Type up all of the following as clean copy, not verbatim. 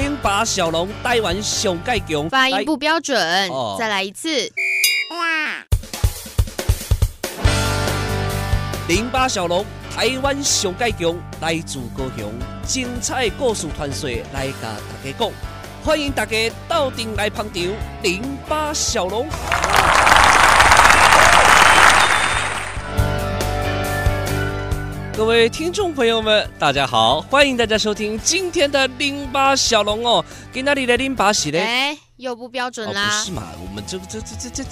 零把小龙台湾上盖强，发音不标准，再来一次。零把小龙台湾上盖强，来自高雄，精彩故事传说来甲大家讲，欢迎大家到顶来捧场，零把小龙。各位听众朋友们，大家好，欢迎大家收听今天的零八小龙哦。给哪里的零八系嘞？哎，又不标准啦！不是嘛，我们这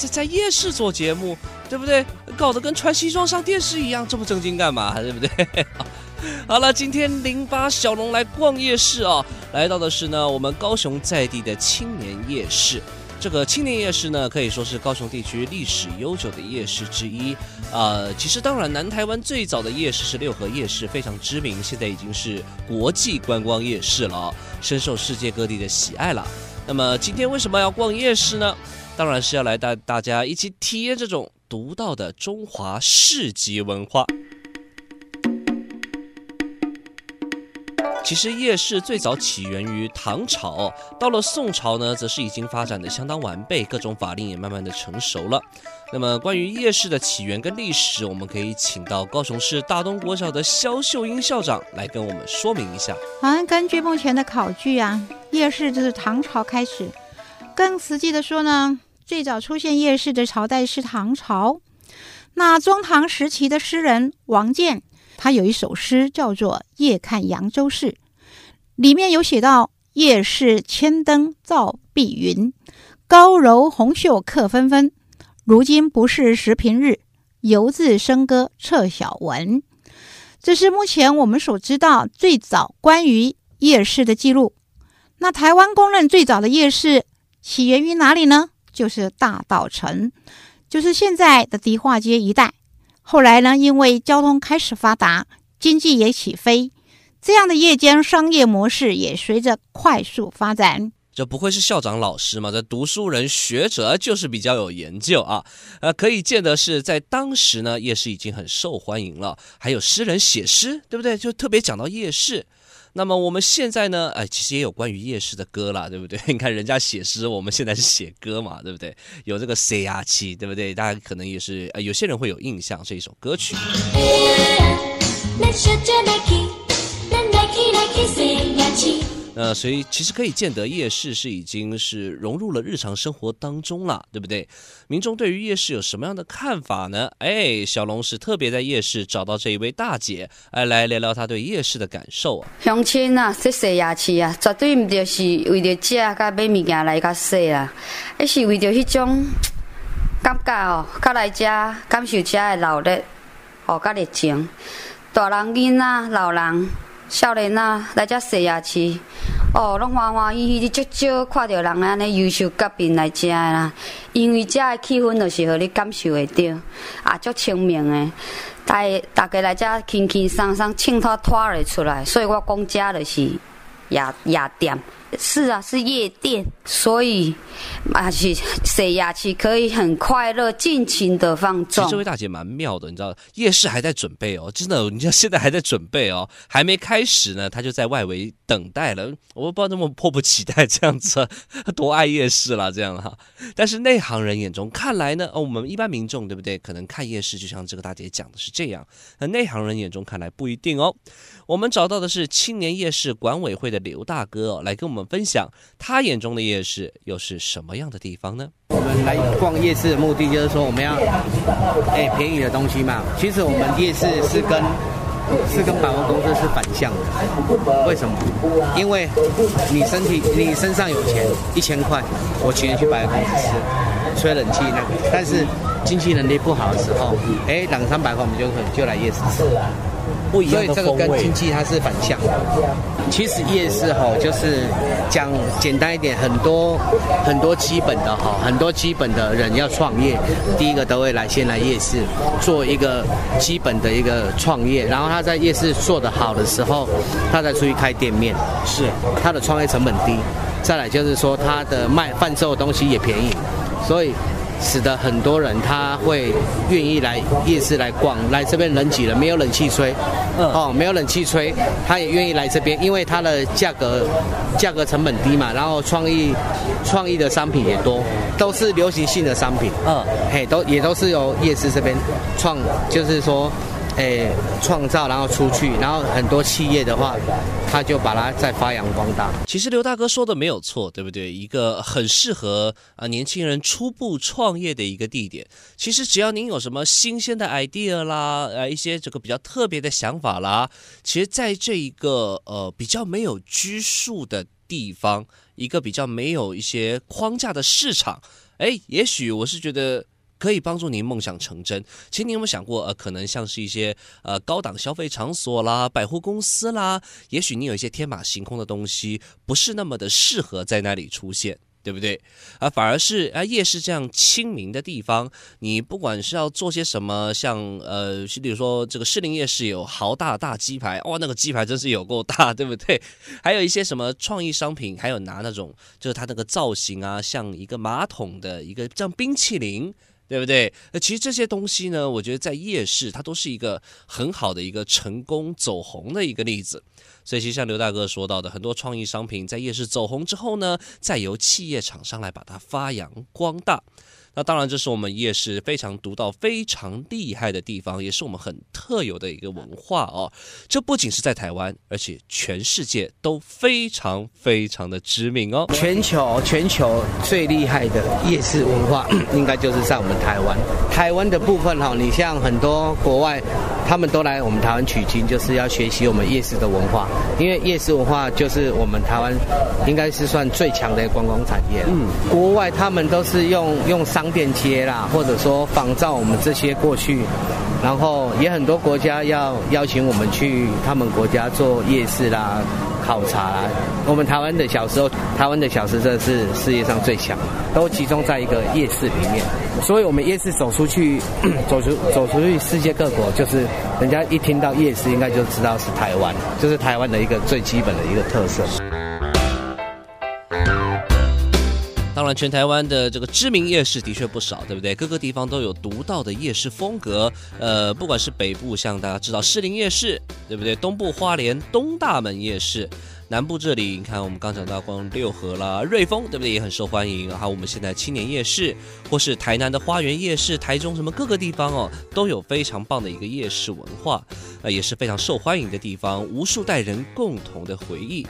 在夜市做节目，对不对？搞得跟穿西装上电视一样，这么正经干嘛？对不对？好了，今天零八小龙来逛夜市哦，来到的是呢我们高雄在地的青年夜市。这个青年夜市呢，可以说是高雄地区历史悠久的夜市之一。其实当然，南台湾最早的夜市是六合夜市，非常知名，现在已经是国际观光夜市了，深受世界各地的喜爱了。那么今天为什么要逛夜市呢？当然是要来带大家一起体验这种独到的中华市集文化。其实夜市最早起源于唐朝，到了宋朝呢，则是已经发展的相当完备，各种法令也慢慢的成熟了。那么关于夜市的起源跟历史，我们可以请到高雄市大东国小的萧秀英校长来跟我们说明一下。根据目前的考据啊，夜市就是唐朝开始。更实际的说呢，最早出现夜市的朝代是唐朝。那中唐时期的诗人王建，他有一首诗叫做《夜看扬州市》，里面有写到：夜市千灯照碧云，高楼红袖客纷纷。如今不是时平日，犹自笙歌彻晓闻。这是目前我们所知道最早关于夜市的记录。那台湾公认最早的夜市起源于哪里呢？就是大稻埕，就是现在的迪化街一带。后来呢，因为交通开始发达，经济也起飞，这样的夜间商业模式也随着快速发展。这不愧是校长老师嘛，这读书人学者就是比较有研究啊。可以见得是在当时呢，夜市已经很受欢迎了，还有诗人写诗，对不对？就特别讲到夜市。那么我们现在呢，其实也有关于夜市的歌啦，对不对？你看人家写诗，我们现在是写歌嘛，对不对？有这个 C.R.7， 对不对？大家可能也是，有些人会有印象这一首歌曲。所以其实可以见得夜市是已经是融入了日常生活当中了，对不对？民众对于夜市有什么样的看法呢？哎，小龙是特别在夜市找到这一位大姐，来聊聊她对夜市的感受啊。乡亲啊，说说夜市啊，绝对唔就是为着吃甲买物件来甲说啦，迄是为着迄种感觉哦，甲来遮感受遮的热闹，甲热情，大人、囡仔、老人。少年啊，来遮踅夜市，拢欢欢喜喜，足少看到人安尼优秀嘉宾来遮啦。因为遮的气氛就是互你感受会到，啊，足清明的，大家来遮轻轻松松、轻拖拖的出来。所以我讲遮就是夜店，是啊，是夜店。所以啊，是踅夜市可以很快乐、尽情的放纵。其实这位大姐蛮妙的，你知道，夜市还在准备哦，真的，你知道现在还在准备哦，还没开始呢，她就在外围等待了。我不知道那么迫不及待这样子，多爱夜市啦，这样哈。但是内行人眼中看来呢，我们一般民众对不对？可能看夜市就像这个大姐讲的是这样，那内行人眼中看来不一定哦。我们找到的是青年夜市管委会的刘大哥来跟我们分享他眼中的夜市又是什么样的地方呢？我们来逛夜市的目的就是说我们要便宜的东西嘛。其实我们夜市是跟百货公司是反向的。为什么？因为你身上有钱1000块，我请你去百货公司吃吹冷气那个，但是经济能力不好的时候，200-300块我们就来夜市吃。所以这个跟经济它是反向的。其实夜市就是讲简单一点，很多基本的人要创业，第一个都会先来夜市做一个基本的一个创业，然后他在夜市做得好的时候，他再出去开店面，是他的创业成本低。再来就是说他的贩售的东西也便宜，所以使得很多人他会愿意来夜市来逛，来这边人挤人，没有冷气吹，没有冷气吹，他也愿意来这边，因为它的价格成本低嘛，然后创意的商品也多，都是流行性的商品，都是由夜市这边创造，然后出去，然后很多企业的话，他就把它再发扬光大。其实刘大哥说的没有错，对不对？一个很适合年轻人初步创业的一个地点。其实只要您有什么新鲜的 idea 啦，一些这个比较特别的想法啦，其实在这一个比较没有拘束的地方，一个比较没有一些框架的市场，也许我是觉得可以帮助您梦想成真。其实你有没有想过，可能像是一些高档消费场所啦、百货公司啦，也许你有一些天马行空的东西，不是那么的适合在那里出现，对不对？反而是夜市这样亲民的地方，你不管是要做些什么，像比如说这个士林夜市有豪大鸡排，哇，那个鸡排真是有够大，对不对？还有一些什么创意商品，还有拿那种就是它那个造型啊，像一个马桶的一个像冰淇淋，对不对？其实这些东西呢，我觉得在夜市它都是一个很好的一个成功走红的一个例子。所以其实像刘大哥说到的，很多创意商品在夜市走红之后呢，再由企业厂商来把它发扬光大。那当然，这是我们夜市非常独到、非常厉害的地方，也是我们很特有的一个文化哦。这不仅是在台湾，而且全世界都非常非常的知名哦。全球最厉害的夜市文化，应该就是在我们台湾。台湾的部分你像很多国外，他们都来我们台湾取经，就是要学习我们夜市的文化，因为夜市文化就是我们台湾应该是算最强的观光产业。国外他们都是用商店街啦，或者说仿照我们这些过去，然后也很多国家要邀请我们去他们国家做夜市啦、考察啦。我们台湾的小吃真的是世界上最强，都集中在一个夜市里面。所以我们夜市走出去世界各国，就是人家一听到夜市，应该就知道是台湾，就是台湾的一个最基本的一个特色。当然，全台湾的这个知名夜市的确不少，对不对？各个地方都有独到的夜市风格。不管是北部，像大家知道士林夜市，对不对？东部花莲东大门夜市，南部这里，你看我们刚讲到光六合啦、瑞丰，对不对？也很受欢迎。还有我们现在青年夜市，或是台南的花园夜市、台中什么各个地方哦，都有非常棒的一个夜市文化，也是非常受欢迎的地方，无数代人共同的回忆。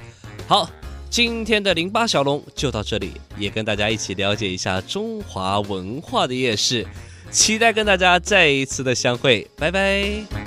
好。今天的08小龙就到这里，也跟大家一起了解一下中华文化的夜市，期待跟大家再一次的相会，拜拜。